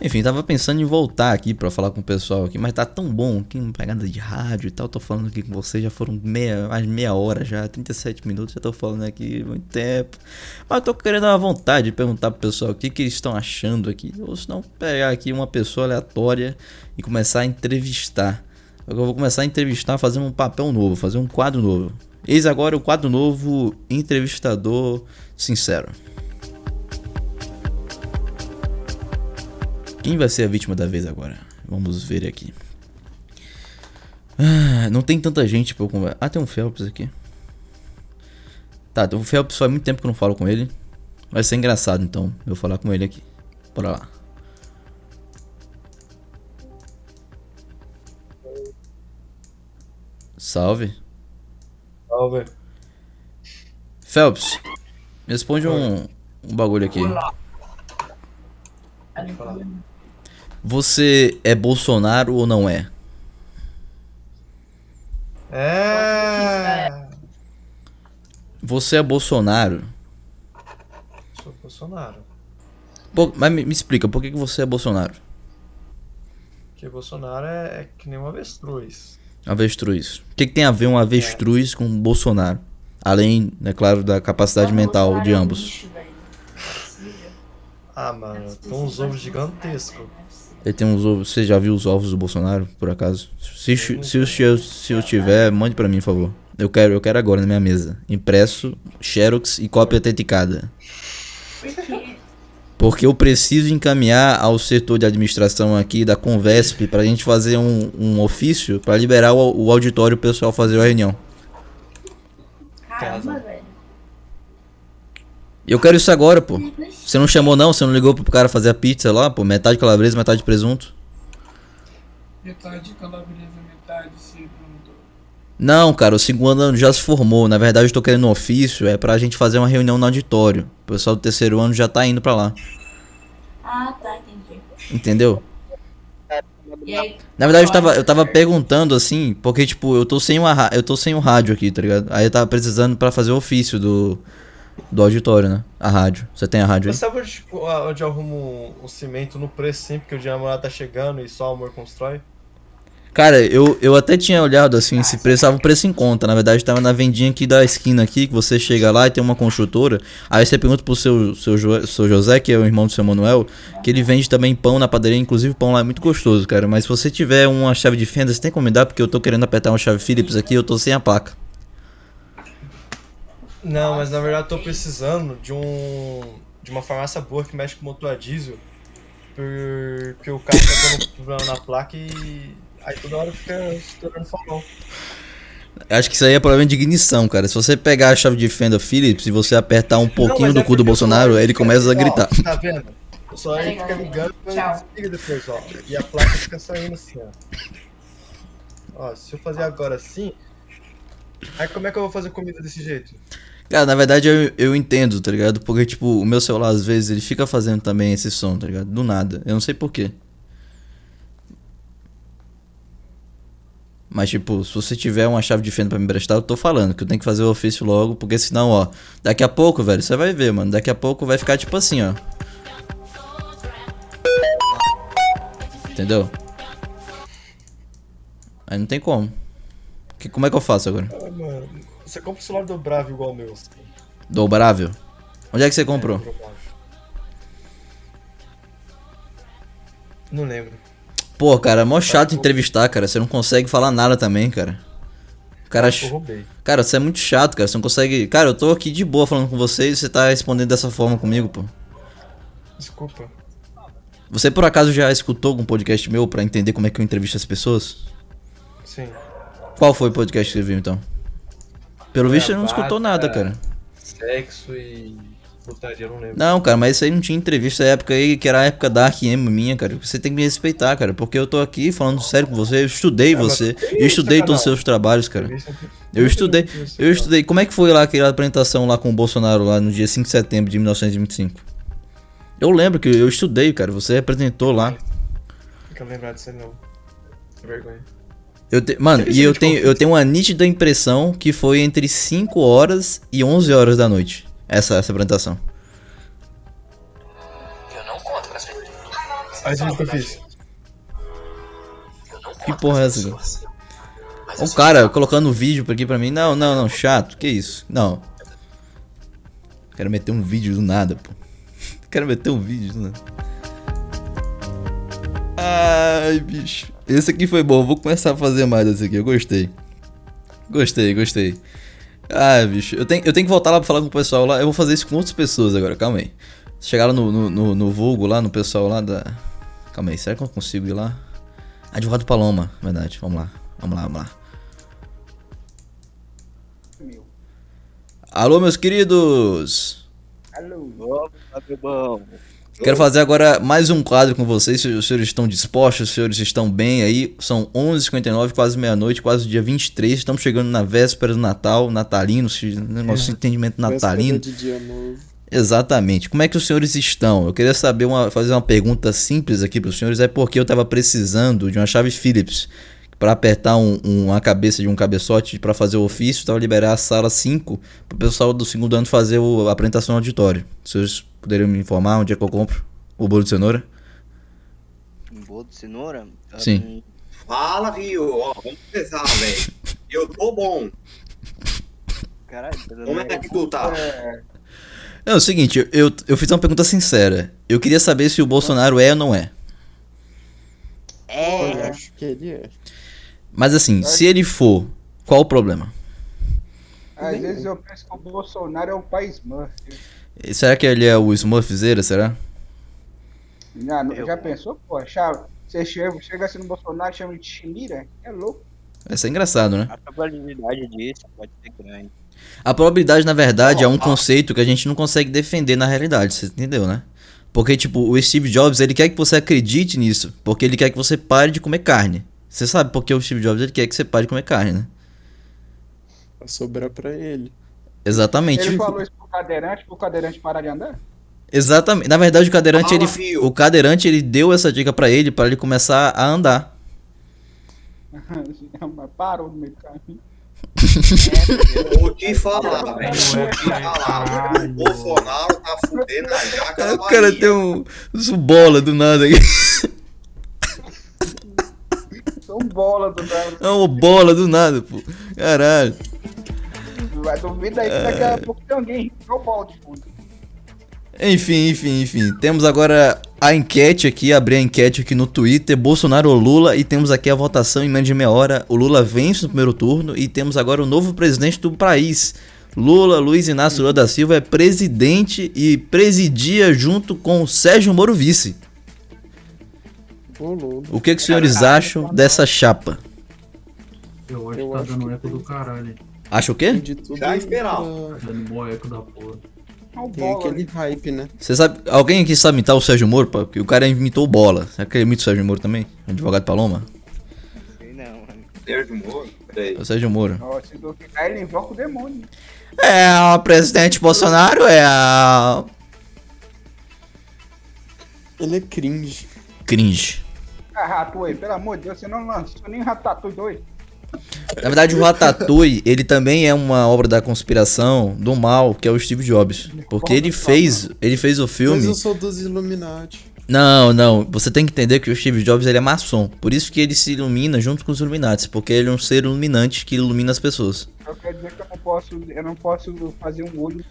Enfim, tava pensando em voltar aqui pra falar com o pessoal aqui, mas tá tão bom aqui, uma pegada de rádio e tal. Tô falando aqui com vocês, já foram meia, mais meia hora já, trinta e sete minutos, já tô falando aqui muito tempo. Mas tô querendo dar uma vontade de perguntar pro pessoal o que, que eles estão achando aqui. Ou se não, pegar aqui uma pessoa aleatória e começar a entrevistar. Eu vou começar a entrevistar fazendo um papel novo, fazer um quadro novo. Eis agora o quadro novo, entrevistador sincero. Quem vai ser a vítima da vez agora? Vamos ver aqui. Ah, não tem tanta gente pra eu conversar. Ah, tem um Phelps aqui. Tá, o Phelps faz muito tempo que eu não falo com ele. Vai ser engraçado então, eu falar com ele aqui. Bora lá. Salve. Salve. Phelps, me responde um, um bagulho aqui. Você é Bolsonaro ou não é? É. Você é Bolsonaro? Sou Bolsonaro. Pô, mas me, me explica, por que, que você é Bolsonaro? Porque Bolsonaro é, é que nem um avestruz. Avestruz. O que, que tem a ver um avestruz é. com o Bolsonaro? Além, é claro, da capacidade mental Bolsonaro de ambos. É lixo, ah, mano, tem uns ovos gigantescos. Ele tem uns ovos. Você já viu os ovos do Bolsonaro, por acaso? Se, se, se, se, eu, se eu tiver, mande pra mim, por favor. Eu quero, eu quero agora na minha mesa. Impresso, xerox e cópia autenticada. Porque eu preciso encaminhar ao setor de administração aqui da Convesp pra gente fazer um, um ofício pra liberar o, o auditório pro pessoal fazer a reunião. Caramba, velho. Eu quero isso agora, pô. Você não chamou não? Você não ligou pro cara fazer a pizza lá, pô? Metade calabresa, metade presunto? Metade calabresa, metade segundo. Não, cara, o segundo ano já se formou. Na verdade eu tô querendo um ofício, é pra gente fazer uma reunião no auditório. O pessoal do terceiro ano já tá indo pra lá. Ah, tá, entendi. Entendeu? E aí, na verdade eu tava, eu tava perguntando assim, porque tipo, eu tô sem uma, eu tô sem um rádio aqui, tá ligado? Aí eu tava precisando pra fazer o ofício do, do auditório, né? A rádio. Você tem a rádio aí? Você sabe onde, tipo, onde eu arrumo um, um cimento no preço, sim, porque o dia da namorada tá chegando e só o amor constrói? Cara, eu, eu até tinha olhado assim, se preço, tava o preço em conta. Na verdade, tava na vendinha aqui da esquina aqui, que você chega lá e tem uma construtora. Aí você pergunta pro seu, seu, jo, seu José, que é o irmão do seu Manuel, que ele vende também pão na padaria. Inclusive, o pão lá é muito gostososo, cara. Mas se você tiver uma chave de fenda, você tem que encomendar, porque eu tô querendo apertar uma chave Phillips aqui e eu tô sem a placa. Não, mas na verdade eu tô precisando de um de uma farmácia boa que mexe com motor a diesel, porque o carro tá dando problema na placa e... aí toda hora fica estourando fogão. Acho que isso aí é problema de ignição, cara. Se você pegar a chave de fenda Phillips e você apertar um pouquinho do cu do Bolsonaro, ele começa a gritar. Tá vendo? O pessoal aí fica ligando e desliga depois, ó. E a placa fica saindo assim, ó. Ó, se eu fazer agora assim, aí como é que eu vou fazer comida desse jeito? Cara, na verdade eu, eu entendo, tá ligado? Porque, tipo, o meu celular às vezes ele fica fazendo também esse som, tá ligado? Do nada. Eu não sei porquê. Mas, tipo, se você tiver uma chave de fenda pra me emprestar, eu tô falando que eu tenho que fazer o ofício logo, porque senão, ó, daqui a pouco, velho, você vai ver, mano, daqui a pouco vai ficar tipo assim, ó. Entendeu? Aí não tem como. Que, como é que eu faço agora? Ah, mano, você compra o celular dobrável igual o meu. Dobrável? Onde é que você comprou? Não lembro. Pô, cara, é mó chato entrevistar, cara. Você não consegue falar nada também, cara. Cara, cara, você é muito chato, cara. Você não consegue... Cara, eu tô aqui de boa falando com você e você tá respondendo dessa forma comigo, pô. Desculpa. Você, por acaso, já escutou algum podcast meu pra entender como é que eu entrevisto as pessoas? Sim. Qual foi o podcast que você viu, então? Pelo visto, você não escutou nada, cara. Sexo e... Não, não, cara, mas isso aí não tinha entrevista na época aí, que era a época da Dark M minha, cara. Você tem que me respeitar, cara, porque eu tô aqui falando sério com você, eu estudei você, eu estudei todos os seus trabalhos, cara. Eu estudei, eu estudei. Como é que foi lá aquela apresentação lá com o Bolsonaro lá no dia cinco de setembro de mil novecentos e vinte e cinco? Eu lembro que eu estudei, cara, você representou lá. Fica lembrado disso aí, não. Vergonha. Eu te, mano, e eu tenho, eu tenho uma nítida impressão que foi entre cinco horas e onze horas da noite. Essa, essa apresentação. Eu não conto com as pessoas. Mas o que eu fiz? Que porra é essa, cara? O cara colocando o vídeo aqui pra mim. Não, não, não, chato, que isso? Não. Quero meter um vídeo do nada, pô. Quero meter um vídeo do nada. Ai, bicho. Esse aqui foi bom, vou começar a fazer mais desse aqui, eu gostei. Gostei, gostei. Ah, bicho, eu tenho, eu tenho que voltar lá pra falar com o pessoal lá. Eu vou fazer isso com outras pessoas agora, calma aí. Chegaram no, no, no, no vulgo lá, no pessoal lá da... Calma aí, será que eu consigo ir lá? Advogado Paloma, verdade, vamos lá, vamos lá, vamos lá. Meu. Alô, meus queridos. Alô, tá bom. Quero fazer agora mais um quadro com vocês, se os senhores estão dispostos, se os senhores estão bem aí. São onze e cinquenta e nove, quase meia-noite, quase dia vinte e três, estamos chegando na véspera do Natal, natalino, nosso é. entendimento natalino. De dia novo. Exatamente. Como é que os senhores estão? Eu queria saber, uma, fazer uma pergunta simples aqui para os senhores, é porque eu estava precisando de uma chave Phillips para apertar um, um, a cabeça de um cabeçote para fazer o ofício, para liberar a sala cinco, para o pessoal do segundo ano fazer o, a apresentação no auditório. Os senhores poderiam me informar onde é que eu compro o bolo de cenoura? Um bolo de cenoura? Sim. Fala, viu? Ó, vamos pesar, velho. Eu tô bom. Caralho. Como é que tu tá? É o seguinte, eu, eu, eu fiz uma pergunta sincera. Eu queria saber se o Bolsonaro é ou não é. É. Eu acho que ele é. Mas assim, se ele for, qual o problema? Às vezes eu penso que o Bolsonaro é um pai Smurf. Será que ele é o Smurfzeira, será? Não, não, já pensou, pô? Chá, você chega, chega assim no Bolsonaro, chama ele de Chimira? É louco. Vai ser engraçado, né? A probabilidade disso pode ser grande. A probabilidade, na verdade, é um conceito que a gente não consegue defender na realidade, você entendeu, né? Porque, tipo, o Steve Jobs, ele quer que você acredite nisso, porque ele quer que você pare de comer carne. Você sabe porque o Steve Jobs, ele quer que você pare de comer carne, né? Vai sobrar pra ele. Exatamente. Ele falou isso pro cadeirante, pro cadeirante parar de andar? Exatamente. Na verdade, o cadeirante, Fala, ele, viu? o cadeirante, ele deu essa dica pra ele, pra ele começar a andar. Parou no meio do caminho. Vou te falar, velho. Vou te falar. O Bolsonaro tá fudendo a jaca. O cara tem um... bola do nada aqui. Você é um bola do nada. É um bola do nada, pô. Caralho. Vai duvidar aí que daqui a pouco tem alguém. É um bola de puta. Enfim, enfim, enfim. Temos agora a enquete aqui, abri a enquete aqui no Twitter, Bolsonaro ou Lula, e temos aqui a votação em menos de meia hora. O Lula vence no primeiro turno e temos agora o novo presidente do país. Lula, Luiz Inácio Lula da Silva é presidente e presidia junto com Sérgio Moro vice. O que, que os senhores acham dessa chapa? Eu acho que tá dando eco do caralho. Acha o quê? Já esperava. Tá dando mó eco da porra. Tem aquele hype, né? Você sabe, alguém aqui sabe imitar o Sérgio Moro? Porque o cara imitou Bola. Será que ele imita o Sérgio Moro também? O advogado Paloma? Sei não, mano. Sérgio Moro? Peraí. O Sérgio Moro. Ó, se do que ele invoca o demônio. É, o presidente Bolsonaro é a... Ele é cringe. Cringe. Ah, Ratatouille, pelo amor de Deus, você não lançou nem Ratatouille dois. Na verdade, o Ratatouille, ele também é uma obra da conspiração, do mal, que é o Steve Jobs. Porque ele fez, ele fez o filme... Mas eu sou dos Illuminati. Não, não. Você tem que entender que o Steve Jobs, ele é maçom. Por isso que ele se ilumina junto com os Illuminati. Porque ele é um ser iluminante que ilumina as pessoas. Eu quero dizer que eu não posso, eu não posso fazer um olho...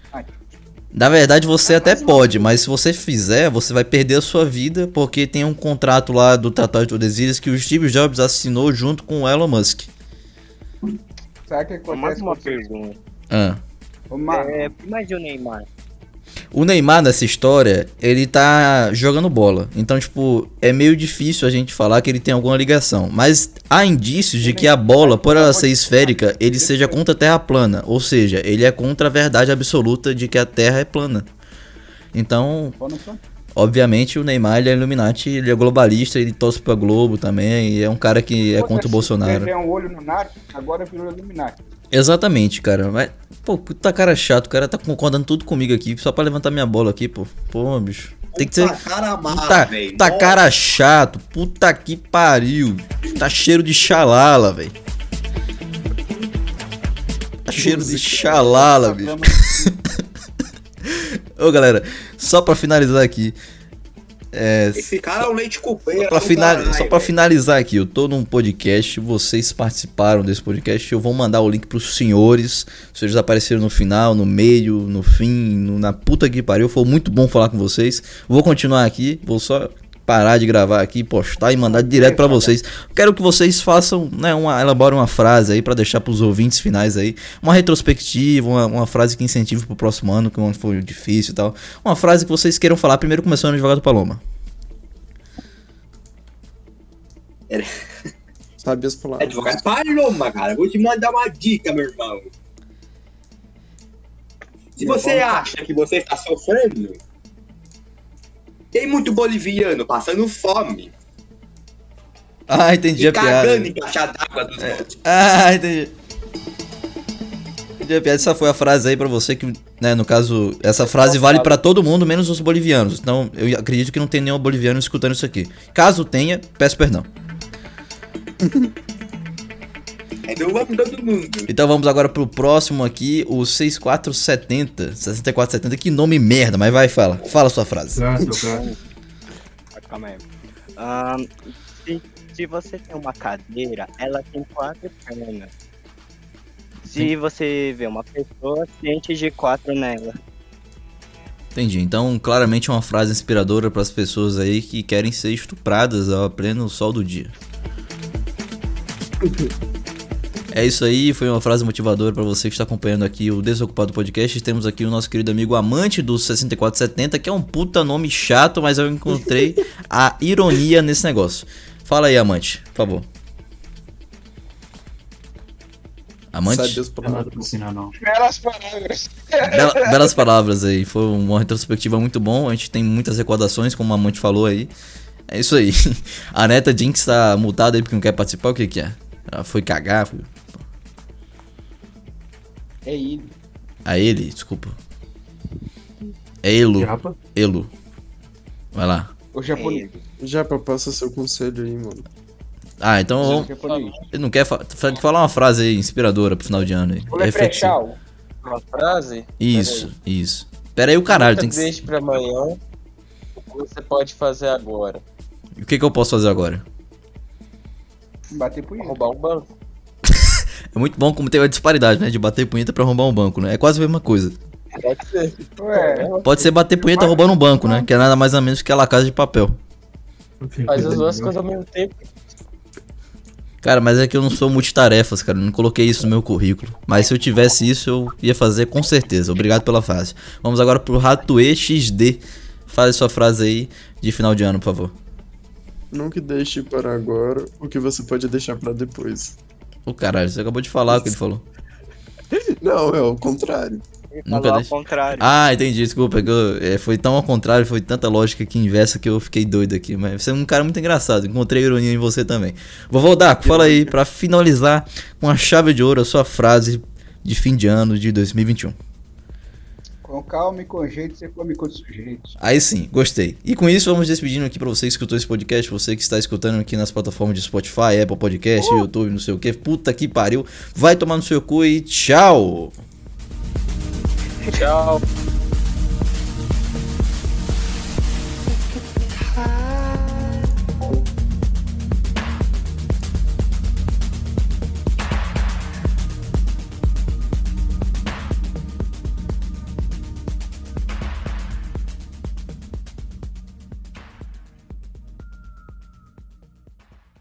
Na verdade, você até pode, mas se você fizer, você vai perder a sua vida, porque tem um contrato lá do Tratado de Tordesilhas que o Steve Jobs assinou junto com o Elon Musk. Sabe o que acontece? Mais uma pergunta. Ah. É, mas e o Neymar? O Neymar, nessa história, ele tá jogando bola. Então, tipo, é meio difícil a gente falar que ele tem alguma ligação. Mas há indícios de que a bola, por ela ser esférica, ele seja contra a Terra plana. Ou seja, ele é contra a verdade absoluta de que a Terra é plana. Então, obviamente, o Neymar, ele é Illuminati, ele é globalista, ele torce pra Globo também. E é um cara que é contra o Bolsonaro. Ele é um olho no Nath, agora virou Illuminati. Exatamente, cara, mas, pô, tá cara chato, o cara tá concordando tudo comigo aqui, só pra levantar minha bola aqui, pô, pô, bicho, tem que ser, puta, puta cara chato, puta que pariu, tá cheiro de xalala, velho, tá cheiro de xalala, bicho, ô galera, só pra finalizar aqui, É, esse cara só, é um leite cupê. Só pra, finali- caralho, só pra finalizar aqui, eu tô num podcast, vocês participaram desse podcast, eu vou mandar o link pros senhores, se eles apareceram no final, no meio, no fim, no, na puta que pariu, foi muito bom falar com vocês, vou continuar aqui, vou só parar de gravar aqui, postar e mandar direto pra vocês. Quero que vocês façam, né, uma, elaborem uma frase aí pra deixar pros ouvintes finais aí, uma retrospectiva, uma, uma frase que incentive pro próximo ano, que foi difícil e tal. Uma frase que vocês queiram falar, primeiro começando o advogado Paloma. Sabe as palavras. Advogado Paloma, cara, vou te mandar uma dica, meu irmão. Se você acha que você está sofrendo... Tem muito boliviano passando fome. Ah, entendi e a piada. Cagando em caixa d'água dos é. montes. Ah, entendi. Entendi a piada. Essa foi a frase aí pra você que, né, no caso, essa frase vale pra todo mundo, menos os bolivianos. Então, eu acredito que não tem nenhum boliviano escutando isso aqui. Caso tenha, peço perdão. Então vamos agora pro próximo aqui, o seis mil quatrocentos e setenta, seis mil quatrocentos e setenta, que nome merda, mas vai, fala, fala sua frase. Calma aí. Um, se, se você tem uma cadeira, ela tem quatro pernas. Se você vê uma pessoa, sente de quatro nela. Entendi, então claramente é uma frase inspiradora para as pessoas aí que querem ser estupradas ao pleno sol do dia. É isso aí, foi uma frase motivadora para você que está acompanhando aqui o Desocupado Podcast. Temos aqui o nosso querido amigo amante do seis mil quatrocentos e setenta, que é um puta nome chato, mas eu encontrei a ironia nesse negócio. Fala aí, amante, por favor. Amante? Sabe Deus pra nada, não, não. Belas palavras. Bela, belas palavras aí, foi uma retrospectiva muito bom, a gente tem muitas recordações, como o amante falou aí. É isso aí, a neta Jinx tá multada aí porque não quer participar, o que que é? Ela foi cagar, foi... É ele. A ele? Desculpa. É Elo. Japa? Elo. Vai lá. O japonês. É Japa, passa seu conselho aí, mano. Ah, então... Ele não quer fa- falar uma frase aí inspiradora pro final de ano aí. Vou refletir. Uma frase? Isso, Pera isso. Pera aí o caralho, tem que... Deixa pra amanhã, o que você pode fazer agora. E o que que eu posso fazer agora? Bater punheta. Roubar um banco. É muito bom como tem a disparidade, né? De bater punheta pra roubar um banco, né? É quase a mesma coisa. Pode ser. É, pode ser bater punheta mas... roubando um banco, né? Que é nada mais ou menos que a La Casa de Papel. Faz as duas coisas ao mesmo tempo. Cara, mas é que eu não sou multitarefas, cara. Eu não coloquei isso no meu currículo. Mas se eu tivesse isso, eu ia fazer com certeza. Obrigado pela frase. Vamos agora pro Ratatouille X D. Fale sua frase aí de final de ano, por favor. Nunca deixe para agora o que você pode deixar para depois. Ô, caralho, você acabou de falar o que ele falou. Não, é o contrário. Nunca ao contrário. Ah, entendi, desculpa. Que eu, é, foi tão ao contrário, foi tanta lógica que inversa que eu fiquei doido aqui. Mas você é um cara muito engraçado, encontrei ironia em você também. Vovô Daco, fala aí, pra finalizar com a chave de ouro, a sua frase de fim de ano de dois mil e vinte e um. Com calma e com jeito, você come com o sujeito. Aí sim, gostei. E com isso, vamos despedindo aqui pra você que escutou esse podcast, você que está escutando aqui nas plataformas de Spotify, Apple Podcast, uh! YouTube, não sei o que. Puta que pariu. Vai tomar no seu cu e tchau! Tchau.